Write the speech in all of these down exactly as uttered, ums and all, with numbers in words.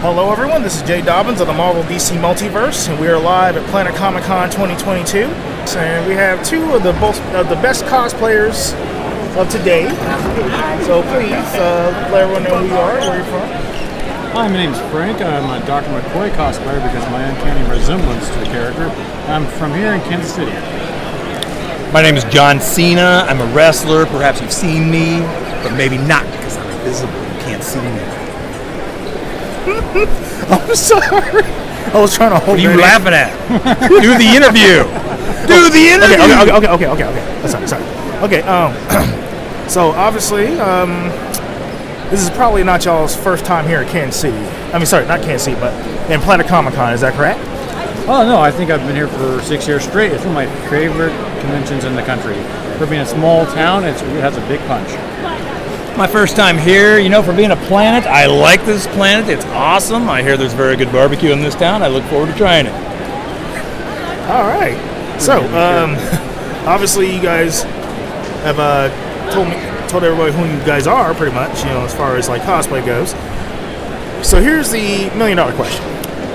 Hello everyone, this is Jay Dobbins of the Marvel D C Multiverse, and we are live at Planet Comic Con twenty twenty-two. And we have two of the most, of the best cosplayers of today. So please, uh, let everyone know who you are, where you're from. Hi, my name's Frank. I'm a Doctor McCoy cosplayer because of my uncanny resemblance to the character. I'm from here in Kansas City. My name is John Cena. I'm a wrestler. Perhaps you've seen me, but maybe not because I'm invisible. You can't see me. I'm sorry. I was trying to hold. What are you right laughing in. At? Do the interview. Do the interview. Okay, okay, okay, okay, okay. Sorry, sorry. Okay. Um. So obviously, um, this is probably not y'all's first time here at Kansas City. I mean, sorry, not Kansas City, but in Planet Comic Con. Is that correct? Oh no, I think I've been here for six years straight. It's one of my favorite conventions in the country. For being a small town, it's, it has a big punch. My first time here, you know, for being a planet, I like this planet. It's awesome. I hear there's very good barbecue in this town. I look forward to trying it. All right. So, um, obviously, you guys have uh, told me, told everybody who you guys are, pretty much. You know, as far as like cosplay goes. So here's the million dollar question: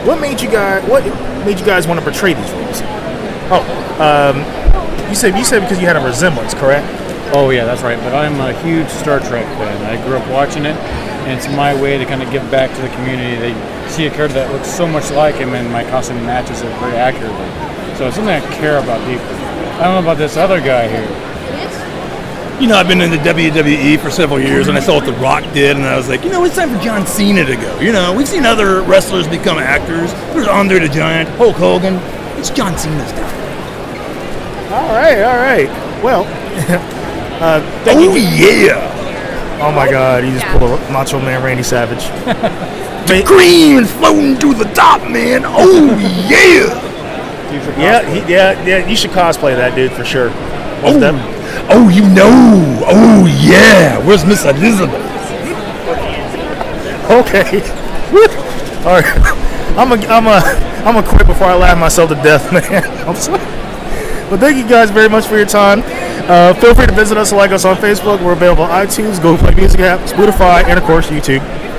What made you guys? What made you guys want to portray these roles? Oh, um, you said you said because you had a resemblance, correct? Oh yeah, that's right. But I'm a huge Star Trek fan. I grew up watching it, and it's my way to kind of give back to the community. They see a character that looks so much like him, and my costume matches it very accurately. So it's something I care about deeply. I don't know about this other guy here. You know, I've been in the W W E for several years, and I saw what The Rock did, and I was like, you know, it's time for John Cena to go. You know, we've seen other wrestlers become actors. There's Andre the Giant, Hulk Hogan. It's John Cena's time. All right, all right. Well. Uh, oh, you. Yeah! Oh, my God. He just yeah. pulled a Macho Man Randy Savage. The cream is floating to the top, man. Oh, yeah! Yeah, he, yeah, yeah. You should cosplay that dude for sure. Oh, oh, you know. Oh, yeah. Where's Miss Elizabeth? Okay. All right. I'm a, I'm a, I'm a quit before I laugh myself to death, man. I'm sorry. Well, thank you guys very much for your time. Uh, feel free to visit us and like us on Facebook. We're available on iTunes, Google Play Music app, Spotify, and of course YouTube.